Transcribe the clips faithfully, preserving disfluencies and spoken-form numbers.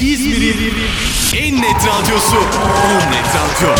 İzmir'in en net radyosu On Net Radyo.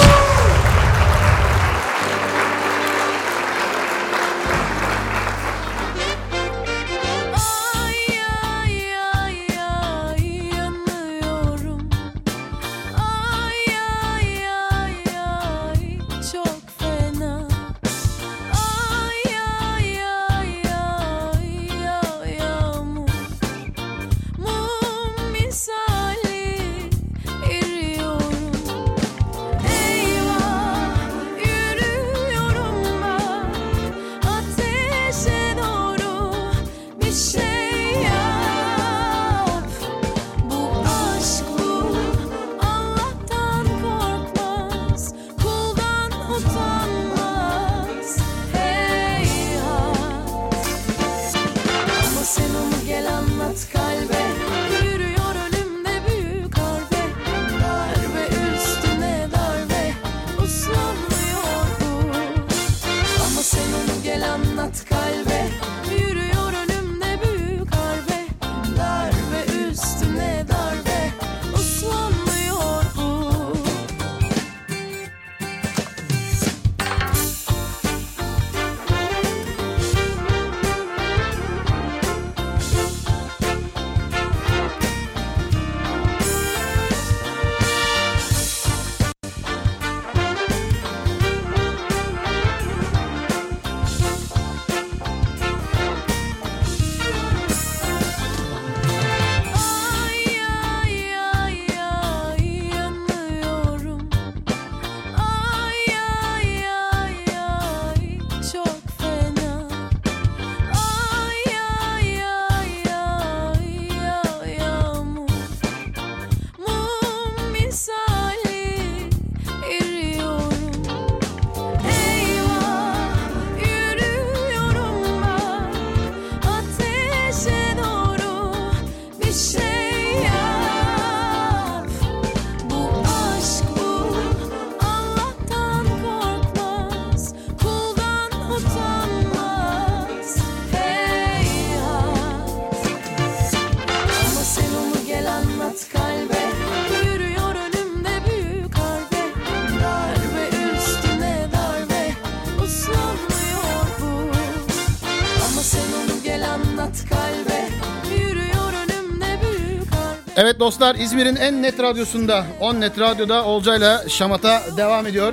Evet dostlar, İzmir'in en net radyosunda On Net Radyo'da Olcay'la Şamata devam ediyor.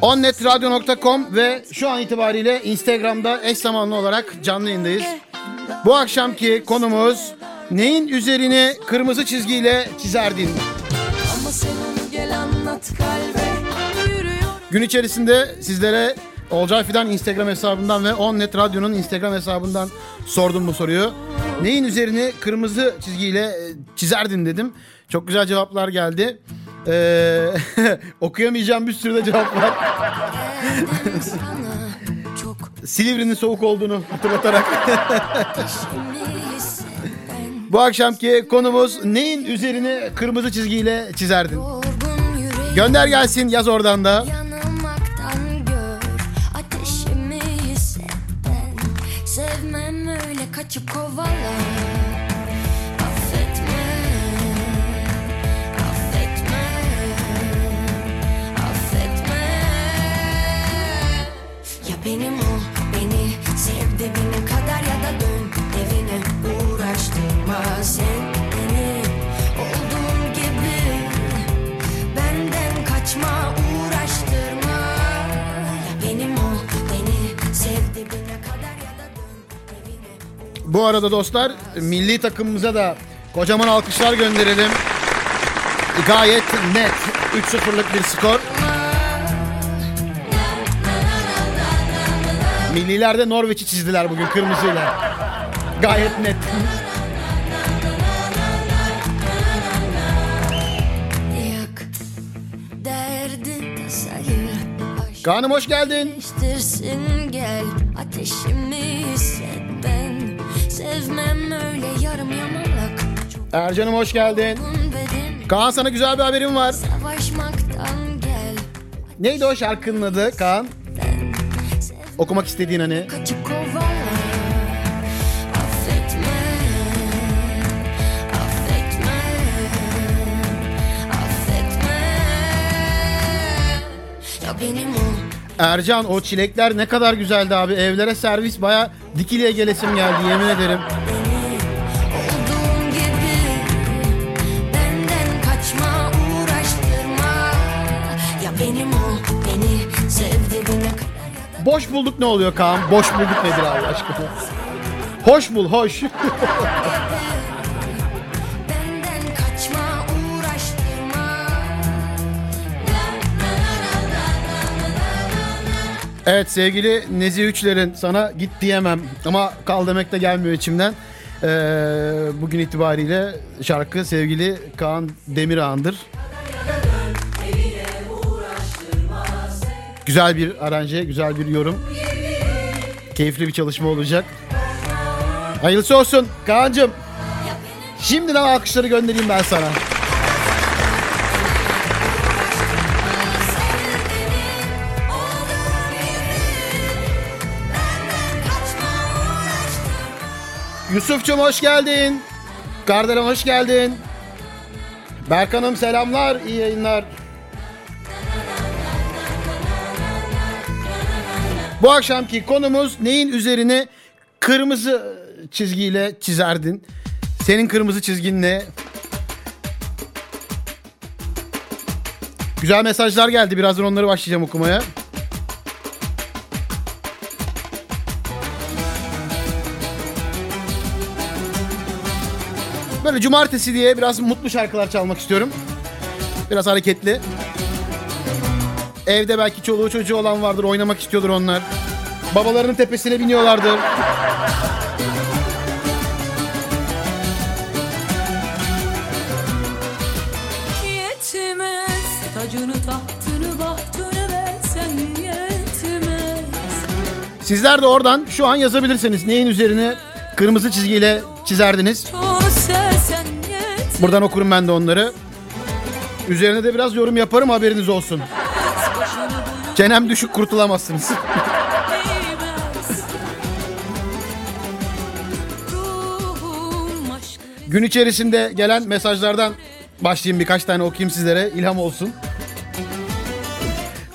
on net radyo nokta com ve şu an itibariyle Instagram'da eş zamanlı olarak canlı yayındayız. Bu akşamki konumuz neyin üzerine kırmızı çizgiyle çizerdin? Gün içerisinde sizlere Olcay Fidan Instagram hesabından ve On Net Radyo'nun Instagram hesabından sordum bu soruyu. Neyin üzerine kırmızı çizgiyle çizerdin dedim. Çok güzel cevaplar geldi. Ee, okuyamayacağım bir sürü de cevap var. Silivri'nin soğuk olduğunu hatırlatarak. Bu akşamki konumuz neyin üzerine kırmızı çizgiyle çizerdin? Gönder gelsin, yaz oradan da. Kaçıp kovala, affetme, affetme, affetme. Ya benim o, beni sev dibine kadar ya da dön evine, uğraştırma sen beni. Olduğum gibi benden kaçma, uğraştırma. Ya benim o, beni sev dibine kadar. Bu arada dostlar, milli takımımıza da kocaman alkışlar gönderelim. Gayet net üç sıfırlık bir skor. Milliler de Norveç'i çizdiler bugün kırmızıyla. Gayet net. Kaan'ım hoş geldin. Gel ateşimi hisset. Ercan'ım hoş geldin. Kaan, sana güzel bir haberim var. Neydi o şarkının adı Kaan? Okumak istediğin hani. Ercan, o çilekler ne kadar güzeldi abi. Evlere servis, baya Dikili'ye gelesim geldi yemin ederim. Boş bulduk ne oluyor Kaan? Boş bulduk nedir Allah aşkına? Hoş bul, hoş. Evet sevgili Nezih Üçler'in sana git diyemem ama kal demek de gelmiyor içimden. Ee, bugün itibariyle şarkı sevgili Kaan Demirağan'dır. Güzel bir aranje, güzel bir yorum. Keyifli bir çalışma olacak. Hayırlısı olsun Kaan'cığım. Şimdiden alkışları göndereyim ben sana. Yusuf'cum hoş geldin. Kardelen hoş geldin. Berkan'ım selamlar, iyi yayınlar. Bu akşamki konumuz neyin üzerine kırmızı çizgiyle çizerdin? Senin kırmızı çizgin ne? Güzel mesajlar geldi. Birazdan onları başlayacağım okumaya. Böyle cumartesi diye biraz mutlu şarkılar çalmak istiyorum. Biraz hareketli. Evde belki çoluğu çocuğu olan vardır, oynamak istiyordur onlar. Babalarının tepesine biniyorlardır. Sizler de oradan şu an yazabilirsiniz. Neyin üzerine kırmızı çizgiyle çizerdiniz? Buradan okurum ben de onları. Üzerine de biraz yorum yaparım, haberiniz olsun. Çenem düşük, kurtulamazsınız. Gün içerisinde gelen mesajlardan başlayayım, birkaç tane okuyayım sizlere, ilham olsun.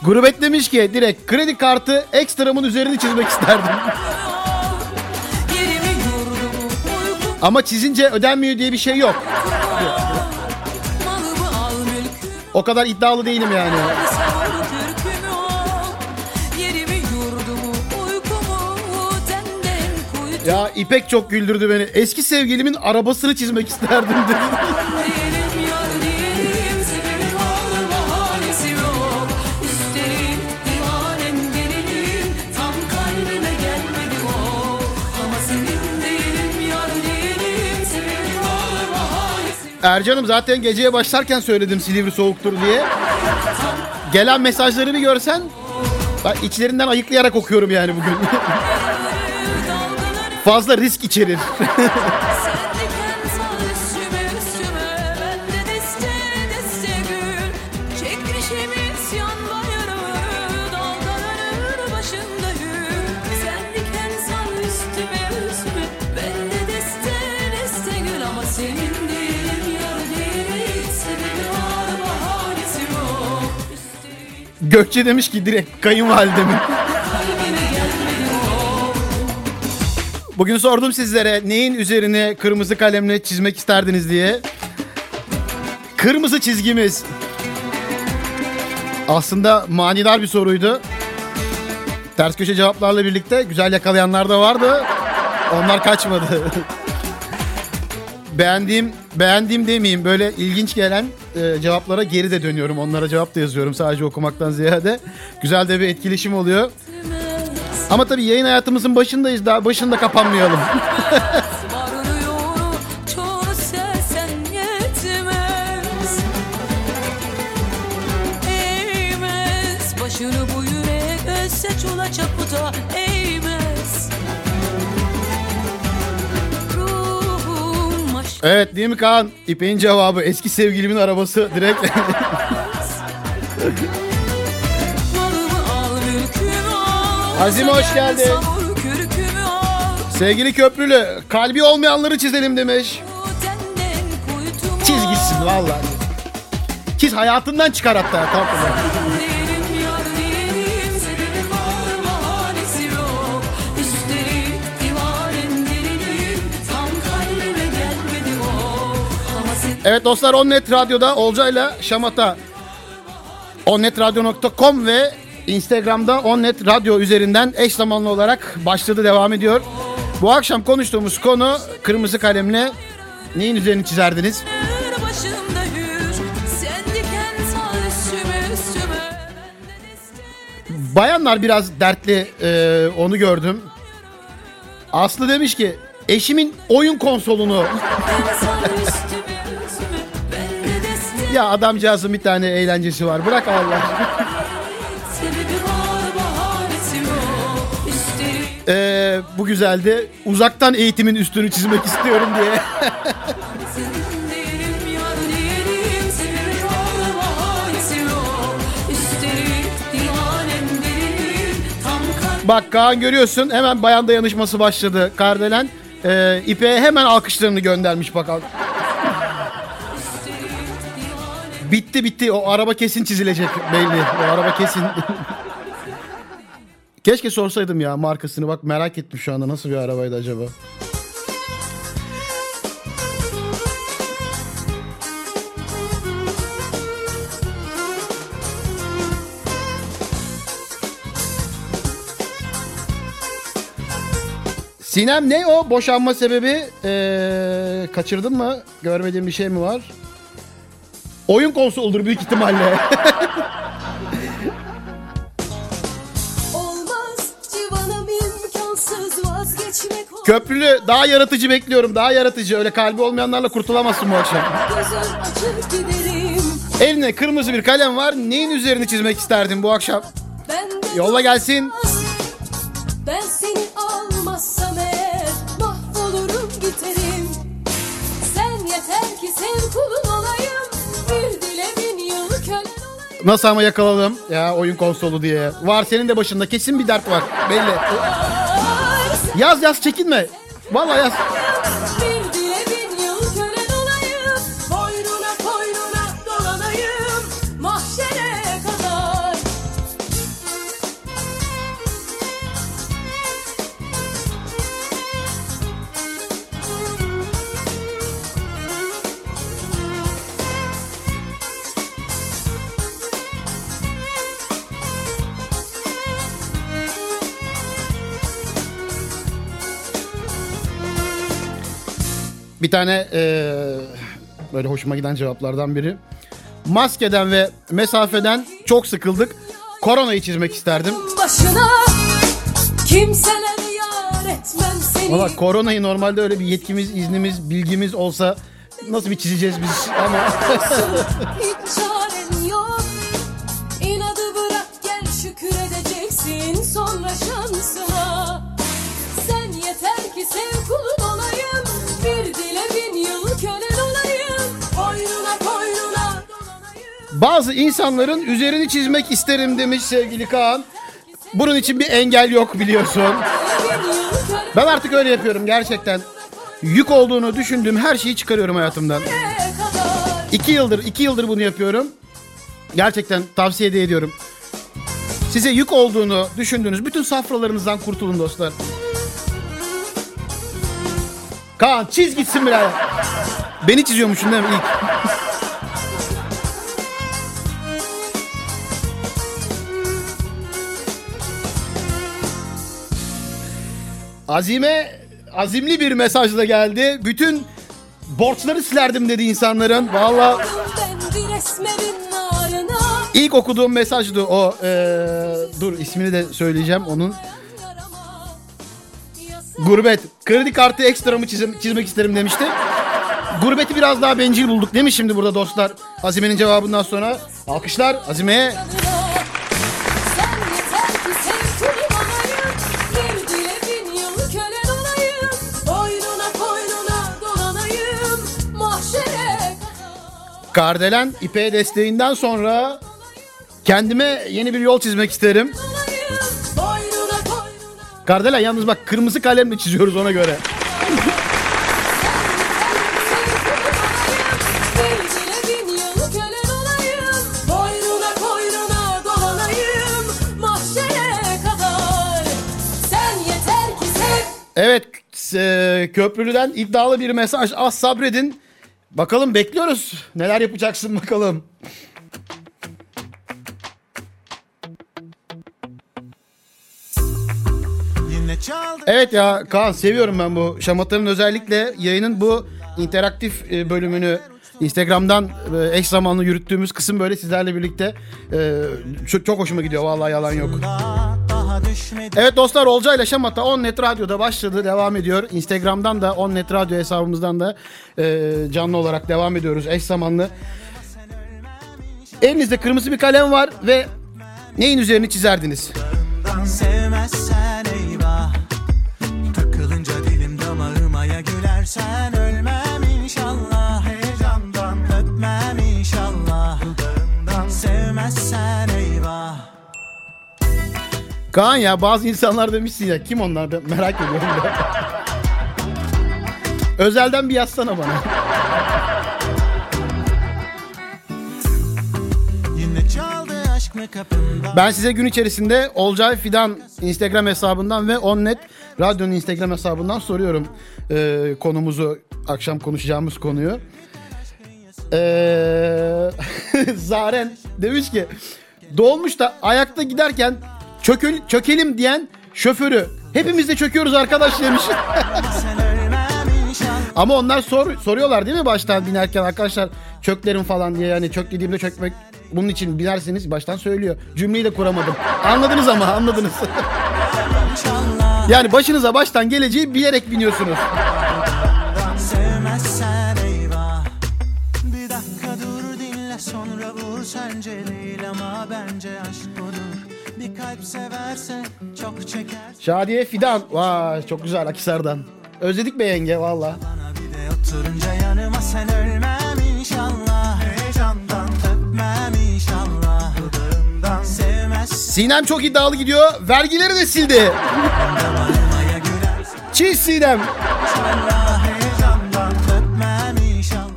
Grubet demiş ki direkt kredi kartı ekstramın üzerini çizmek isterdim. Ama çizince ödenmiyor diye bir şey yok. O kadar iddialı değilim yani. Ya İpek çok güldürdü beni. Eski sevgilimin arabasını çizmek isterdim dedi. Ercan'ım zaten geceye başlarken söyledim Silivri soğuktur diye. Gelen mesajları bir görsen, ben içlerinden ayıklayarak okuyorum yani bugün. Fazla risk içerir. Gökçe demiş ki direkt kayınvalidemin. Bugün sordum sizlere neyin üzerine kırmızı kalemle çizmek isterdiniz diye. Kırmızı çizgimiz. Aslında manidar bir soruydu. Ters köşe cevaplarla birlikte güzel yakalayanlar da vardı. Onlar kaçmadı. Beğendiğim, beğendiğim demeyeyim, böyle ilginç gelen e, cevaplara geri de dönüyorum. Onlara cevap da yazıyorum sadece okumaktan ziyade. Güzel de bir etkileşim oluyor. Ama tabii yayın hayatımızın başındayız, daha başında kapanmayalım. Evet değil mi Kaan? İpek'in cevabı eski sevgilimin arabası direkt. Azim hoş geldin. Sevgili Köprülü, kalbi olmayanları çizelim demiş. Çiz gitsin vallahi. Çiz, hayatından çıkar hatta. Tamam. Evet dostlar, On Net Radyo'da Olcay'la Şamata, on net radyo nokta com ve Instagram'da On Net Radyo üzerinden eş zamanlı olarak başladı, devam ediyor. Bu akşam konuştuğumuz konu, kırmızı kalemle neyin üzerini çizerdiniz? Bayanlar biraz dertli, e, onu gördüm. Aslı demiş ki eşimin oyun konsolunu. Ya adamcağızın bir tane eğlencesi var, bırak Allah. ee, bu güzeldi. Uzaktan eğitimin üstünü çizmek istiyorum diye. Bak Kaan, görüyorsun hemen bayan dayanışması başladı. Kardelen e, İpek'e hemen alkışlarını göndermiş bakalım. Bitti bitti. O araba kesin çizilecek belli. O araba kesin. Keşke sorsaydım ya markasını. Bak merak ettim şu anda, nasıl bir arabaydı acaba? Sinem, ne o boşanma sebebi? Ee, kaçırdın mı? Görmediğin bir şey mi var? Oyun konsoludur büyük ihtimalle. Olmaz, civana imkansız vazgeçmek. Köprülü, daha yaratıcı bekliyorum. Daha yaratıcı. Öyle kalbi olmayanlarla kurtulamazsın bu akşam. Eline kırmızı bir kalem var. Neyin üzerini çizmek isterdin bu akşam? Yolla gelsin. Ben seni almazsam eğer mahvolurum giterim. Sen yeter ki sev, kulun olayım. Nasıl ama yakaladım ya oyun konsolu diye. Var, senin de başında kesin bir dert var belli. Yaz yaz, çekinme. Vallahi yaz. Bir tane e, böyle hoşuma giden cevaplardan biri. Maskeden ve mesafeden çok sıkıldık. Koronayı çizmek isterdim. Başına, kimseler yar etmem seni. Valla koronayı normalde öyle bir yetkimiz, iznimiz, bilgimiz olsa nasıl bir çizeceğiz biz ama. Hiç çaren yok. İnadı bırak gel, şükür edeceksin sonra şansına. Sen yeter ki sev, kulun olayım. Bazı insanların üzerini çizmek isterim demiş sevgili Kaan. Bunun için bir engel yok biliyorsun. Ben artık öyle yapıyorum gerçekten. Yük olduğunu düşündüğüm her şeyi çıkarıyorum hayatımdan. İki yıldır, iki yıldır bunu yapıyorum. Gerçekten tavsiye de ediyorum. Size yük olduğunu düşündüğünüz bütün safralarınızdan kurtulun dostlar. Kaan çiz gitsin birader. Beni çiziyormuşsun değil mi ilk? Azime, azimli bir mesajla geldi. Bütün borçları silerdim dedi insanların. Vallahi ilk okuduğum mesajdı o. Ee, dur ismini de söyleyeceğim onun. Gurbet, kredi kartı ekstramı çizim, çizmek isterim demişti. Gurbeti biraz daha bencil bulduk değil mi şimdi burada dostlar? Azime'nin cevabından sonra alkışlar Azime'ye. Kardelen, İpek'e desteğinden sonra kendime yeni bir yol çizmek isterim. Kardelen yalnız bak kırmızı kalemle çiziyoruz ona göre. Evet, Köprülü'den iddialı bir mesaj. Az sabredin. Bakalım, bekliyoruz. Neler yapacaksın bakalım. Evet ya Kaan, seviyorum ben bu şamatların, özellikle yayının bu interaktif bölümünü. Instagram'dan eş zamanlı yürüttüğümüz kısım böyle sizlerle birlikte çok, çok hoşuma gidiyor, vallahi yalan yok. Evet dostlar, Olcay'la Şamata On Net Radyo'da başladı, devam ediyor. Instagram'dan da On Net Radyo hesabımızdan da canlı olarak devam ediyoruz eş zamanlı. Elinizde kırmızı bir kalem var ve neyin üzerini çizerdiniz? Sevmezsen eyvah, takılınca dilim damağıma ya gülersen ölmem inşallah, heyecandan öpmem inşallah, dudağından sevmezsen eyvah. Kaan ya, bazı insanlar demişsin ya, kim onlar, ben merak ediyorum da. Özelden bir yazsana bana. Ben size gün içerisinde Olcay Fidan Instagram hesabından ve On Net Radyo'nun Instagram hesabından soruyorum e, konumuzu, akşam konuşacağımız konuyu. E, Zaren demiş ki, dolmuş da ayakta giderken çökül, çökelim diyen şoförü hepimiz de çöküyoruz arkadaş demiş. Ama onlar sor, soruyorlar değil mi baştan binerken, arkadaşlar çöklerim falan diye, yani çök dediğimde çökmek. Bunun için bilersiniz, baştan söylüyor. Cümleyi de kuramadım. Anladınız ama, anladınız. Yani başınıza baştan geleceği bilerek biniyorsunuz. Şadiye Fidan. Vay, çok güzel, Akhisar'dan. Özledik be yenge valla. Sinem çok iddialı gidiyor. Vergileri de sildi. Çiz Sinem.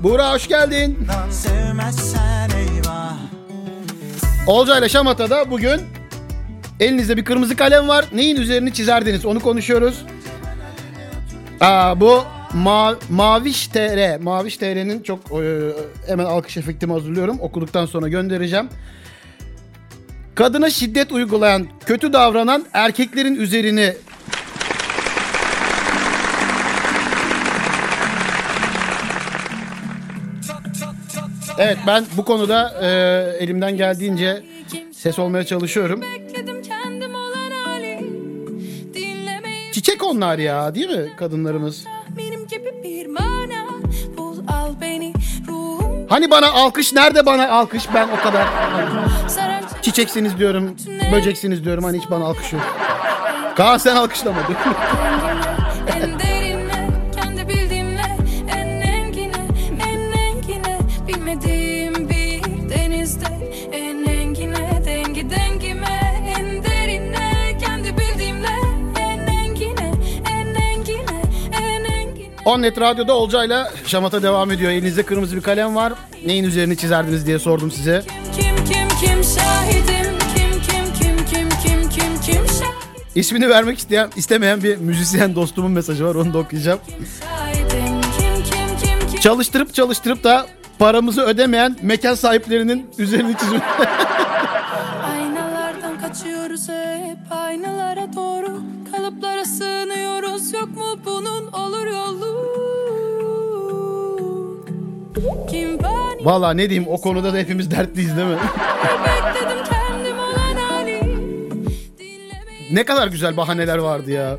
Buğra hoş geldin. Olcay'la Şamata'da bugün elinizde bir kırmızı kalem var. Neyin üzerini çizerdiniz? Onu konuşuyoruz. Aa, bu Ma- Maviş T R. Maviş T R'nin çok e, hemen alkış efektimi hazırlıyorum. Okuduktan sonra göndereceğim. Kadına şiddet uygulayan, kötü davranan erkeklerin üzerini Evet, ben bu konuda e, elimden geldiğince ses olmaya çalışıyorum. Çiçek onlar ya, değil mi kadınlarımız? Hani bana alkış, nerede bana alkış, ben o kadar çiçeksiniz diyorum, böceksiniz diyorum, hani hiç bana alkış yok. Kaan sen alkışlamadın. On Net Radyo'da Olcay'la Şamata devam ediyor. Elinizde kırmızı bir kalem var. Neyin üzerini çizerdiniz diye sordum size. Kim kim kim şahidim, kim kim kim kim kim kim kim şahidim. İsmini vermek isteyen, istemeyen bir müzisyen dostumun mesajı var. Onu da okuyacağım. Kim şahidim, kim, kim, kim, kim. Çalıştırıp çalıştırıp da paramızı ödemeyen mekan sahiplerinin üzerini çizmek. Aynalardan kaçıyoruz hep, aynalara doğru kalıplara sığınıyoruz. Yok mu bunun olur yolu? Valla ne diyeyim, o konuda da hepimiz dertliyiz değil mi? Ne kadar güzel bahaneler vardı ya.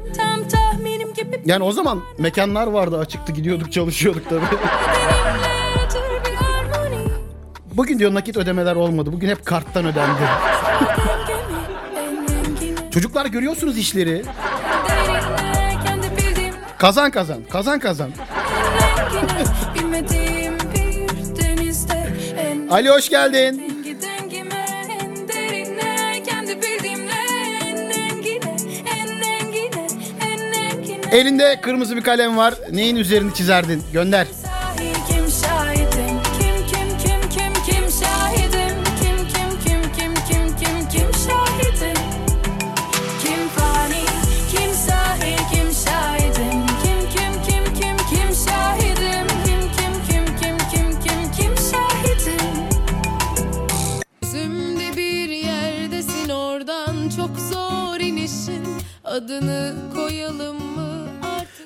Yani o zaman mekanlar vardı, açıktı, gidiyorduk, çalışıyorduk tabii. Bugün diyor nakit ödemeler olmadı. Bugün hep karttan ödendi. Çocuklar, görüyorsunuz işleri. Kazan kazan, kazan kazan. Ali hoş geldin. Elinde kırmızı bir kalem var. Neyin üzerini çizerdin? Gönder.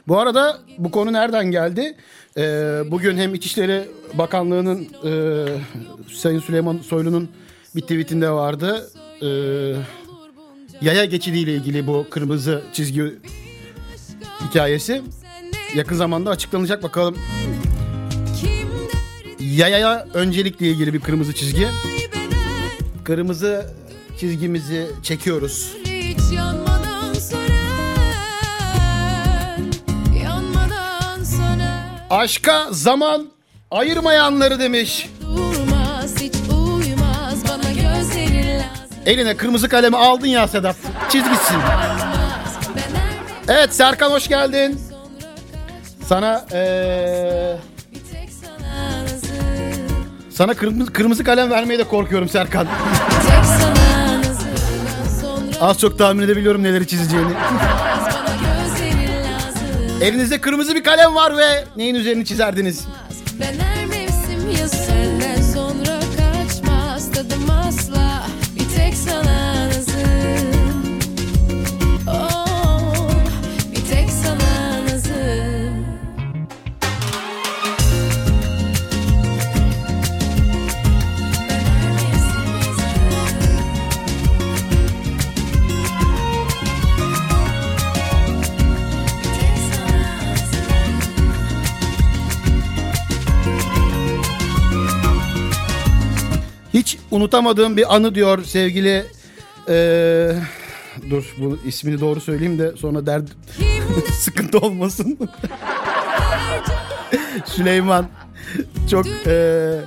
Bu arada bu konu nereden geldi? Ee, bugün hem İçişleri Bakanlığı'nın e, Sayın Süleyman Soylu'nun bir tweetinde vardı. Ee, yaya geçidiyle ilgili bu kırmızı çizgi hikayesi yakın zamanda açıklanacak, bakalım. Yayaya öncelikle ilgili bir kırmızı çizgi. Kırmızı çizgimizi çekiyoruz. Aşka zaman ayırmayanları demiş. Eline kırmızı kalemi aldın ya Sedat. Çizgisin. Evet Serkan, hoş geldin. Sana ee... sana kırmızı, kırmızı kalem vermeye de korkuyorum Serkan. Az çok tahmin edebiliyorum neleri çizeceğini. Elinizde kırmızı bir kalem var ve neyin üzerini çizerdiniz? Hiç unutamadığım bir anı diyor sevgili ee, dur bu ismini doğru söyleyeyim de sonra dert sıkıntı olmasın. Süleyman çok ee,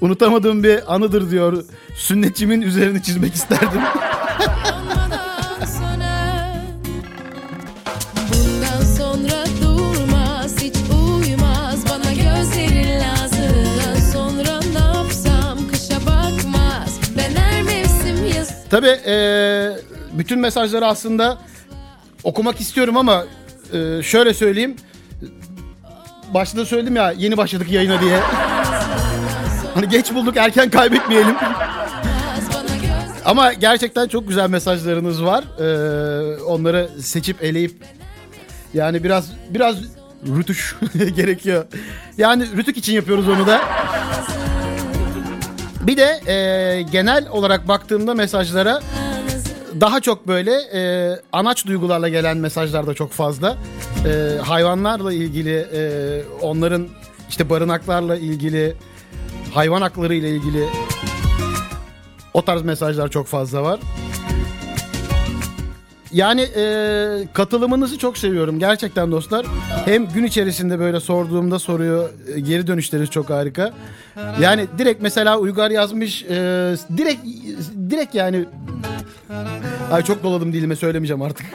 unutamadığım bir anıdır diyor. Sünnetçimin üzerini çizmek isterdim. Tabii e, bütün mesajları aslında okumak istiyorum ama e, şöyle söyleyeyim. Başta da söyledim ya, yeni başladık yayına diye. Hani geç bulduk, erken kaybetmeyelim. Ama gerçekten çok güzel mesajlarınız var. E, onları seçip eleyip yani biraz biraz rütüş gerekiyor. Yani rütük için yapıyoruz onu da. Bir de e, genel olarak baktığımda mesajlara daha çok böyle e, anaç duygularla gelen mesajlar da çok fazla. E, hayvanlarla ilgili, e, onların işte barınaklarla ilgili, hayvan hakları ile ilgili o tarz mesajlar çok fazla var. Yani e, katılımınızı çok seviyorum gerçekten dostlar. Hem gün içerisinde böyle sorduğumda soruyu e, geri dönüşleriniz çok harika. Yani direkt mesela Uygar yazmış e, direkt direkt yani ay çok doladım dilime, söylemeyeceğim artık.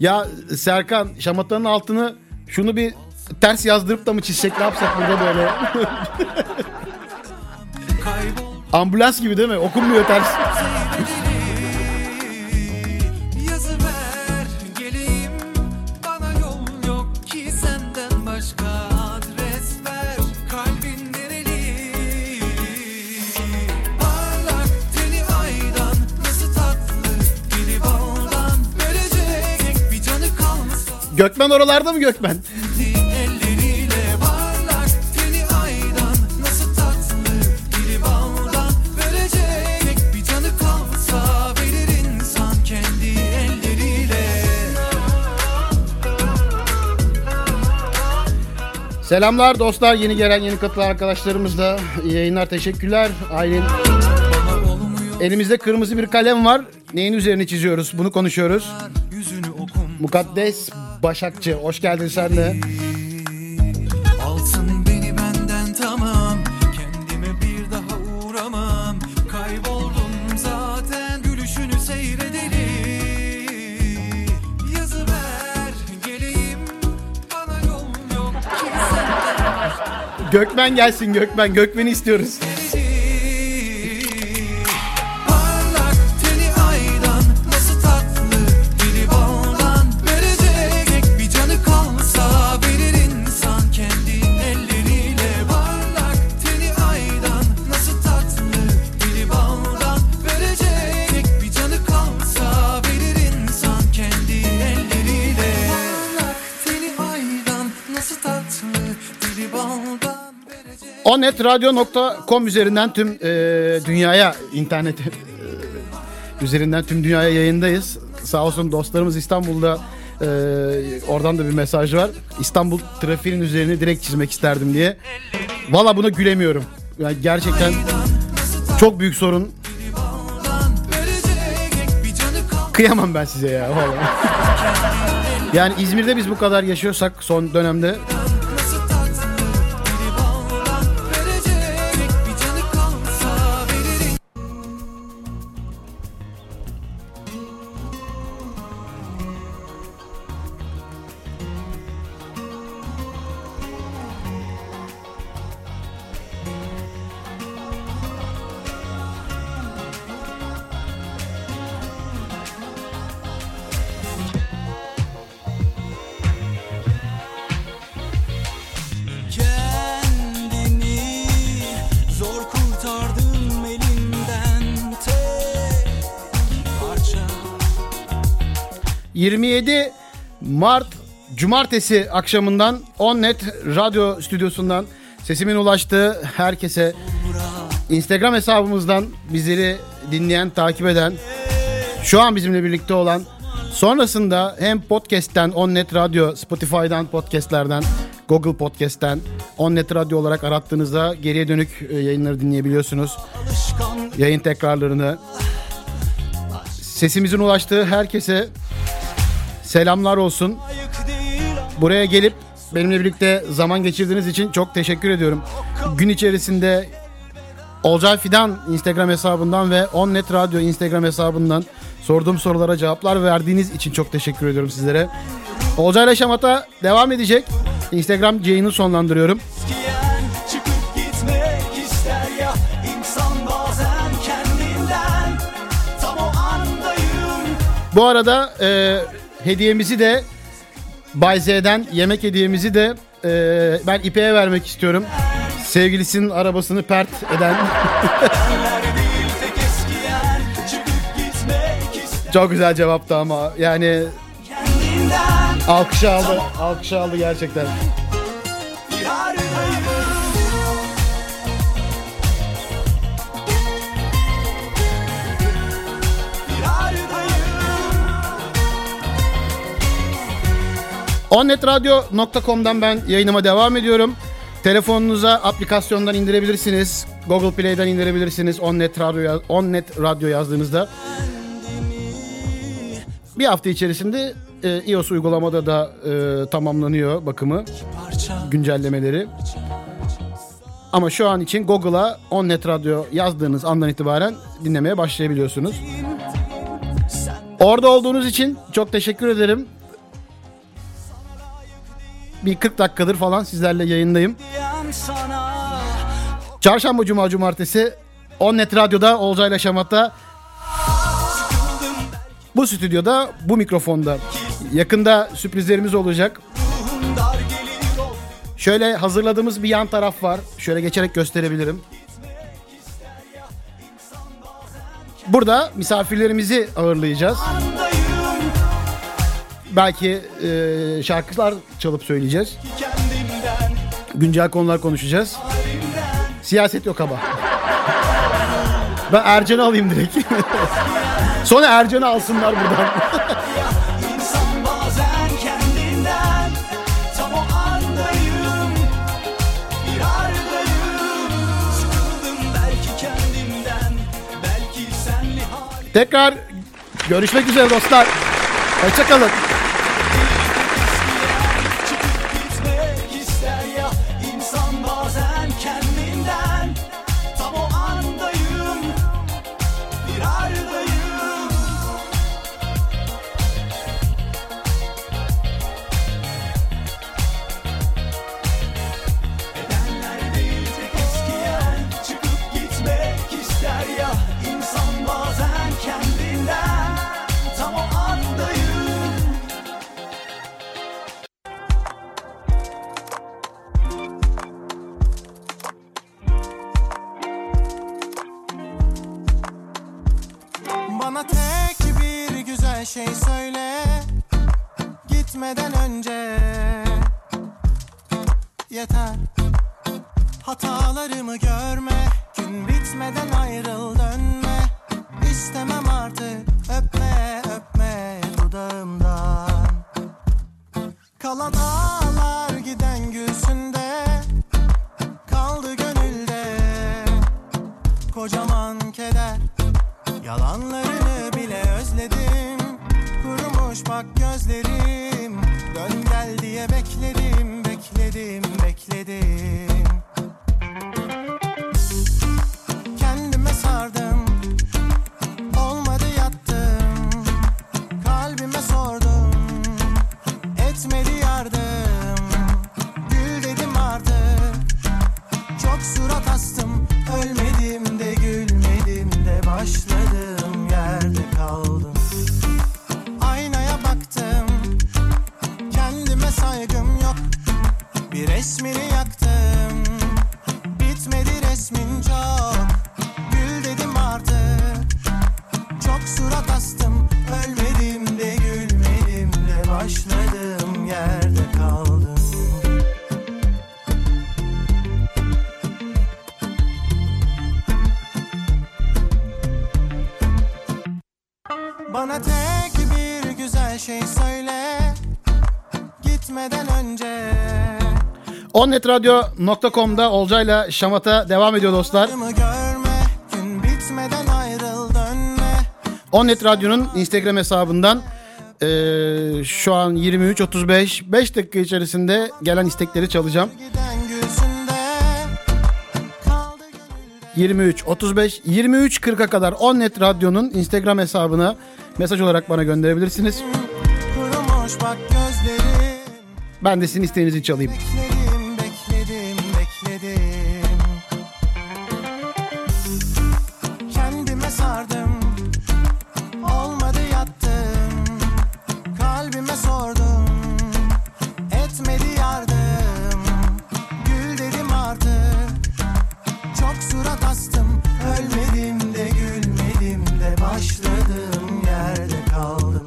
Ya Serkan, şamatların altını şunu bir ters yazdırıp da mı çizsek, ne yapsak burada böyle? Ambulans gibi değil mi? Okunmuyor ters. Gökmen oralarda mı Gökmen? Selamlar dostlar, yeni gelen yeni katılan arkadaşlarımız da iyi yayınlar, teşekkürler. Aylin, elimizde kırmızı bir kalem var, neyin üzerini çiziyoruz bunu konuşuyoruz. Mukaddes Başakçı, hoş geldin sen de. Gökmen gelsin, Gökmen. Gökmen'i istiyoruz. On Net Radyo nokta com üzerinden tüm e, dünyaya internet e, üzerinden tüm dünyaya yayındayız. Sağ olsun dostlarımız İstanbul'da e, oradan da bir mesaj var. İstanbul trafiğinin üzerine direkt çizmek isterdim diye. Valla buna gülemiyorum. Yani gerçekten çok büyük sorun. Kıyamam ben size ya. Yani İzmir'de biz bu kadar yaşıyorsak son dönemde. yirmi yedi Mart Cumartesi akşamından On Net Radyo stüdyosundan sesimin ulaştığı herkese, Instagram hesabımızdan bizleri dinleyen, takip eden, şu an bizimle birlikte olan, sonrasında hem podcast'ten On Net Radyo, Spotify'dan, podcast'lerden, Google Podcast'ten On Net Radyo olarak arattığınızda geriye dönük yayınları dinleyebiliyorsunuz. Yayın tekrarlarını. Sesimizin ulaştığı herkese selamlar olsun. Buraya gelip benimle birlikte zaman geçirdiğiniz için çok teşekkür ediyorum. Gün içerisinde Olcay Fidan Instagram hesabından ve On Net Radyo Instagram hesabından sorduğum sorulara cevaplar verdiğiniz için çok teşekkür ediyorum sizlere. Olcay'la Şamata devam edecek. Instagram yayını sonlandırıyorum. Bu arada e, hediyemizi de Bay Z'den yemek hediyemizi de e, ben İpek'e vermek istiyorum. Sevgilisinin arabasını pert eden. Çok güzel cevaptı ama yani alkışı aldı, alkışı aldı gerçekten. on net radyo nokta com'dan ben yayınıma devam ediyorum. Telefonunuza aplikasyondan indirebilirsiniz. Google Play'den indirebilirsiniz. On Net Radyo, On Net Radyo yazdığınızda. Bir hafta içerisinde e, iOS uygulamada da e, tamamlanıyor bakımı, güncellemeleri. Ama şu an için Google'a On Net Radyo yazdığınız andan itibaren dinlemeye başlayabiliyorsunuz. Orada olduğunuz için çok teşekkür ederim. Bir kırk dakikadır falan sizlerle yayındayım. Çarşamba, cuma, cumartesi On Net Radyo'da Olcay'la Şamata, bu stüdyoda, bu mikrofonda. Yakında sürprizlerimiz olacak. Şöyle hazırladığımız bir yan taraf var. Şöyle geçerek gösterebilirim. Burada misafirlerimizi ağırlayacağız. Belki e, şarkılar çalıp söyleyeceğiz. Güncel konular konuşacağız. Siyaset yok ama. Ben Ercan'ı alayım direkt. Sonra Ercan'ı alsınlar buradan. Tekrar görüşmek üzere dostlar. Hoşçakalın. Gitmeden önce yeter, hatalarımı görme, gün bitmeden ayrıl dönme, istemem artık öpme öpme dudağımdan. Kalan ağlar giden gülsünde, kaldı gönülde kocaman keder, yalanlarını bile özledim, kurumuş bak gözlerim, dön gel diye bekledim bekledim bekledim. Kendime sardım, olmadı yattım, kalbime sordum, etmedi yardım, gül dedim artık, çok surat astım, ölmedim de gülmedim de başladım yerde kaldım. Aynaya baktım, kendime saygım yok, bir resmini yaktım, bitmedi resmin çok, gül dedim artık, çok surat astım, ölmedim de gülmedim de başladım yerde kaldım. Bana tek bir güzel şey söyle, gitmeden önce. on net radyo nokta com'da Olcay'la Şamata devam ediyor dostlar. On Net Radyo'nun Instagram hesabından e, şu an yirmi üç otuz beş, beş dakika içerisinde gelen istekleri çalacağım. yirmi üç otuz beş, yirmi üç kırka kadar On Net Radyo'nun Instagram hesabına mesaj olarak bana gönderebilirsiniz. Ben de sizin isteğinizi çalayım. Bekledim, bekledim, bekledim. Kendime sardım, olmadı yattım, kalbime sordum, etmedi yardım, gül dedim artık, çok surat astım, ölmedim de gülmedim de başladım yerde kaldım.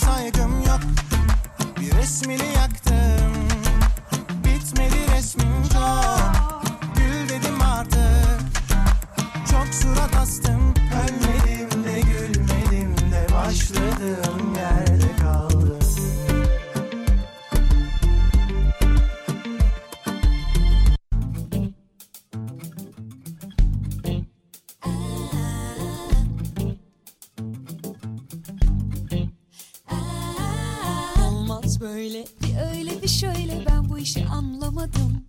Saygım yok, bir resmini yaktım, bitmedi resmin çok, gül dedim artık, çok surat astım, ölmedim de gülmedim de başladım yerde kaldım. Böyle bir öyle bir şöyle, ben bu işi anlamadım.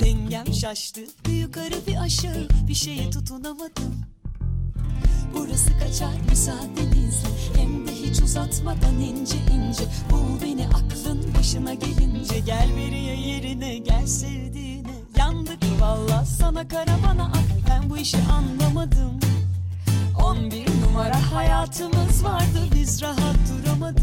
Dengem şaştı, bir yukarı bir aşağı, bir şeye tutunamadım. Burası kaçar müsaadenizle, hem de hiç uzatmadan ince ince. Bul beni aklın başına gelince, gel beriye yerine gel sevdiğine. Yandık valla sana karavana ak, ben bu işi anlamadım. On bir numara hayatımız vardı, biz rahat duramadık.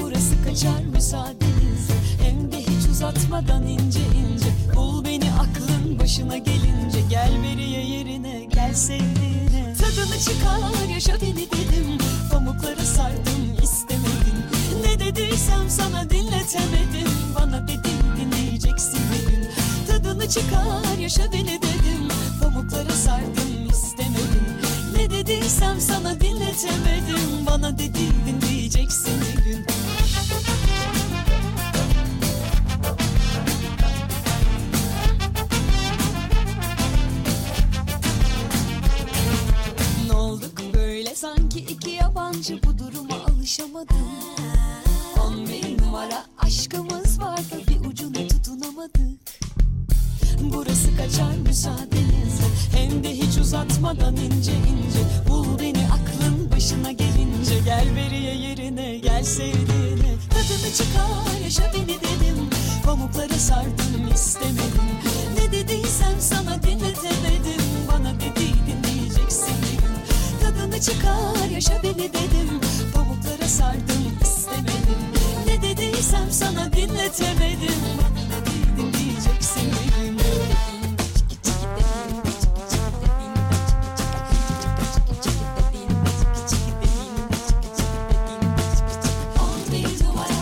Burası kaçar müsaadenizle, hem de hiç uzatmadan ince ince. Bul beni aklın başına gelince, gel beriye yerine gel sevdiğine. Tadını çıkar yaşa beni dedim, pamuklara sardım istemedim. Ne dediysem sana dinletemedim, bana dedim dinleyeceksin bir gün. Tadını çıkar yaşa beni dedim, pamuklara sardım istemedim. Ne dediysem sana dinletemedim, bana dedim dinleyeceksin bir gün. Sanki iki yabancı, bu duruma alışamadım. On bir numara aşkımız vardı, bir ucuna tutunamadık. Burası kaçar müsaadenizle, hem de hiç uzatmadan ince ince. Bul beni aklın başına gelince, gel beriye yerine gel sevdiğine. Tadını çıkar yaşa beni dedim, pamuklara sardım istemedim. Ne dediysem sana dinletemedim, bana dedi dinleyeceksin. Tadını çıkar yaşa beni dedim, pamuklara sardım istemedim. Ne dediysem sana dinletemedim, bana dedim diyeceksin bir gün. On bir numara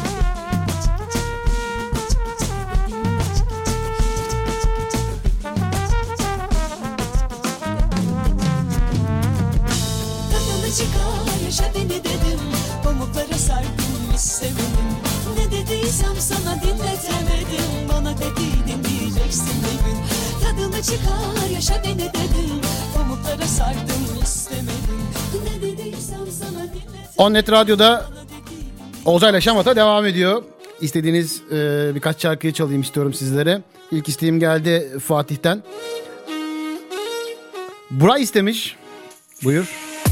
aşka yaşa beni dedim. Pamuklara sardım hiç sevenim. Ne dediysem sana dinletemedim. Bana dediydin diyeceksin bir gün. Tadını çıkar yaşa beni dedim. Pamuklara sardım istemedim. Ne dediysem sana dinletemedim. On Net Radyo'da Olcay'la Şamata devam ediyor. İstediğiniz e, birkaç şarkıyı çalayım istiyorum sizlere. İlk isteğim geldi Fatih'ten. Buray istemiş. Buyur.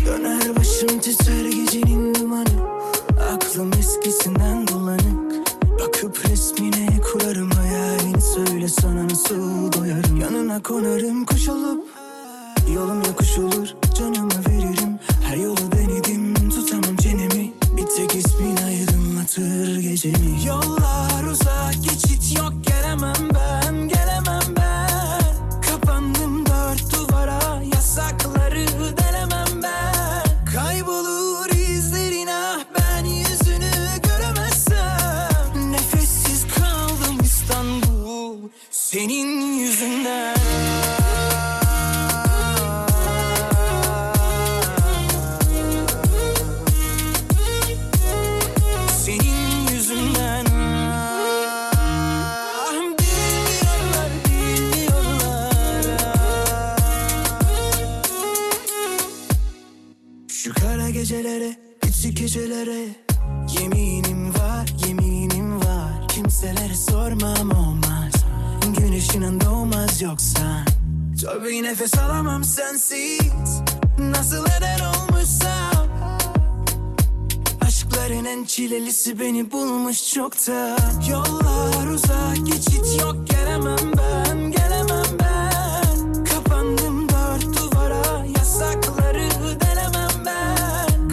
Döner başım titrer gecenin dumanı. Aklım eskisinden bulanık. Bakıp resmine kurarım hayalini. Söyle sana nasıl doyarım. Yanına konarım kuş olup. Yolum yokuş olur canımı veririm. Her yolu denedim tutamam çenemi. Bir tek ismin aydınlatır gecemi. Yollar uzak geçit yok gelemem ben. Gelemem ben. Kapandım dört duvara yasakları delemem ben. Kaybolur izlerin ah ben yüzünü göremezsem. Nefessiz kaldım İstanbul senin yüzünden. Gecelere, küçük gecelere yeminim var, yeminim var. Kimselere sormam olmaz. Güneşin doğmaz yoksa. Tabii nefes alamam sensiz. Nasıl eder olmuşsam. Aşkların en çilelisi beni bulmuş çoktan. Yollar uzak geçit yok gelemem ben, gelemem ben. Kapandım dört duvara yasakları delemem.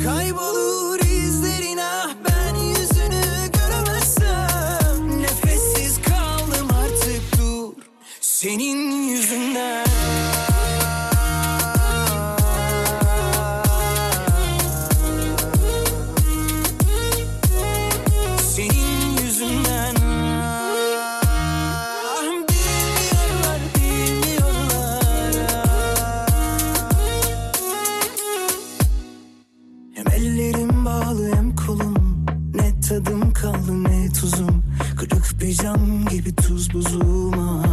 Kaybolur izlerin ah ben yüzünü göremezsem. Nefessiz kaldım artık dur senin yüzünden. Tadım kaldı ne tuzum. Kırık bir cam gibi tuz buzuma.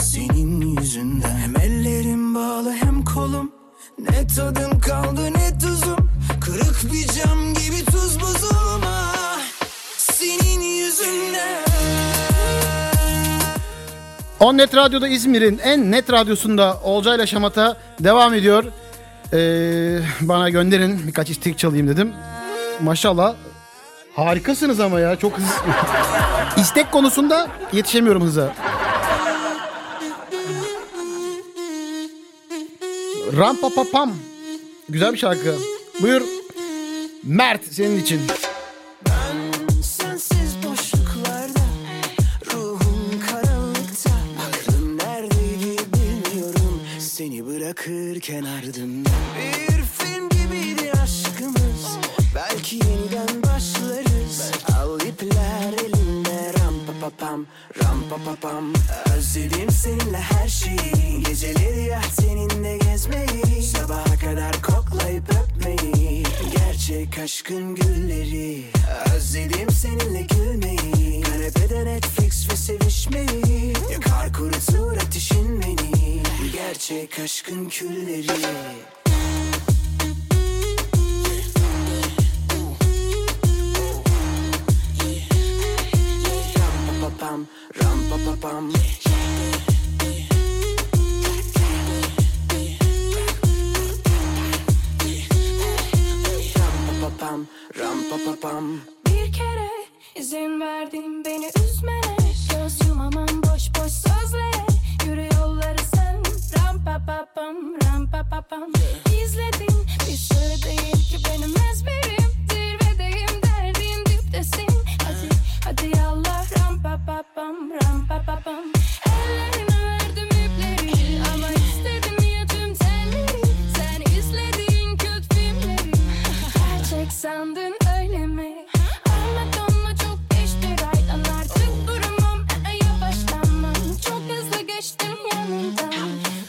Senin yüzünden. Hem ellerim bağlı hem kolum. Ne tadım kaldı ne tuzum. Kırık bir cam gibi tuz buzuma. Senin yüzünden. On Net Radyo'da İzmir'in en net radyosunda Olcay'la Şamata devam ediyor. Ee, bana gönderin birkaç istek çalayım dedim. Maşallah. Harikasınız ama ya çok hızlı. İstek konusunda yetişemiyorum hıza. Rampapapam. Güzel bir şarkı. Buyur. Mert senin için.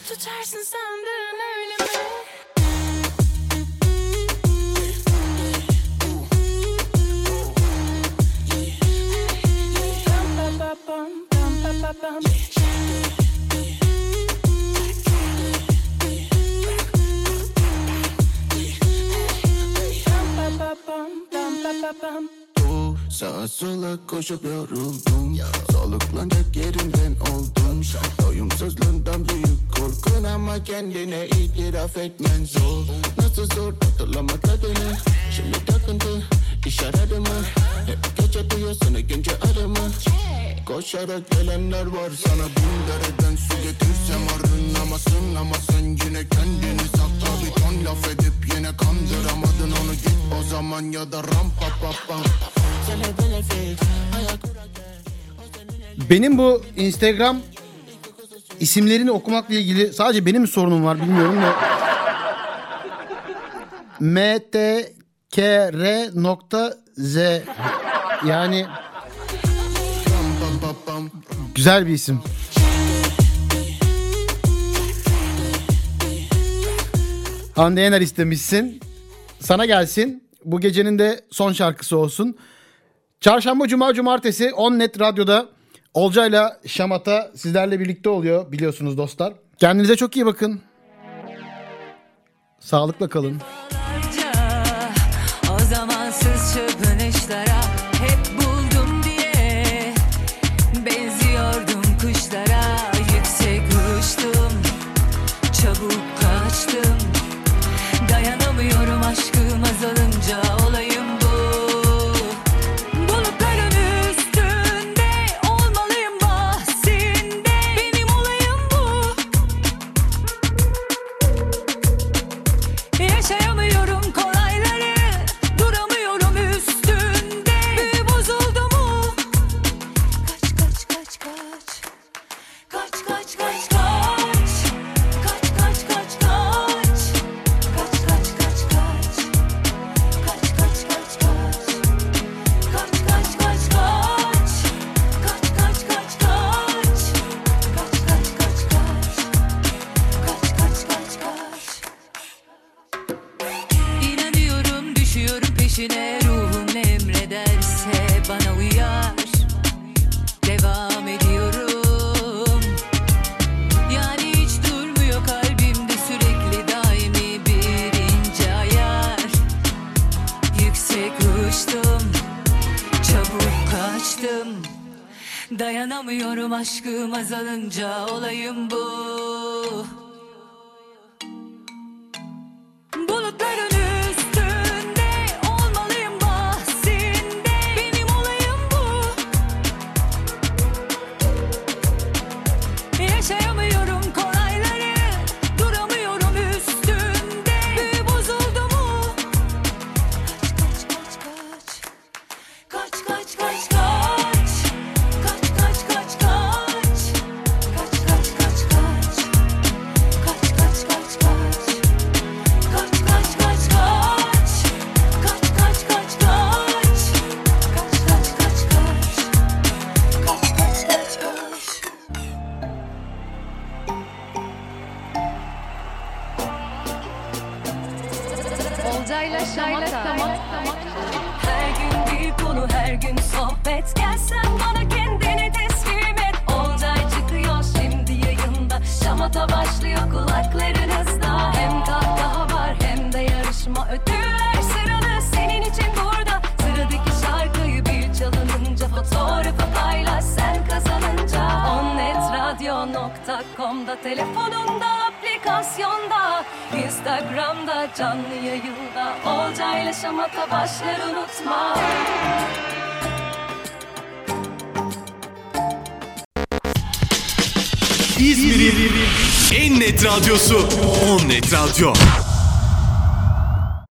Tutarsın sandın öyle mi? arabam. Dur, sağa sola koşup yoruldum. Soluklanacak yerimden oldum. Doyumsuzluğundan büyük korkun ama kendine itiraf etmen zor. Nasıl zor hatırlamak adını. Şimdi takıntı iş aradımı. Hep geç atıyorsun ikinci adımı. Koşarak gelenler var sana. Bin dereden su getirsem arınamasın. Ama sen yine kendini sakla. Bir ton laf edip yine kandıramadın onu. Git o zaman ya da rampa papa. Benim bu Instagram isimlerini okumakla ilgili sadece benim mi sorunum var bilmiyorum da. em te ke er nokta zet yani güzel bir isim. Hande Yener istemişsin. Sana gelsin. Bu gecenin de son şarkısı olsun. Çarşamba, cuma, cumartesi On Net Radyo'da Olcay'la Şamata sizlerle birlikte oluyor biliyorsunuz dostlar. Kendinize çok iyi bakın. Sağlıkla kalın. O zamansız çırpınışlara hep buldum diye benziyordum kuşlara. Yüksek uçtum, çabuk kaçtım. Dayanamıyorum aşkıma azalınca olayım. Dayanamıyorum aşkım azalınca olayım bu. Bulutların üstünde olmalıyım bahsinde. Benim olayım bu. Yaşayamıyorum kolayları. Duramıyorum üstünde. Bir bozuldu mu? Kaç kaç kaç kaç. Kaç kaç kaç kaç. .com'da, telefonunda, aplikasyonda, Instagram'da, canlı yayında, Olcay'la Şamata başlar unutma. İzmir'in en net radyosu On Net Radyo.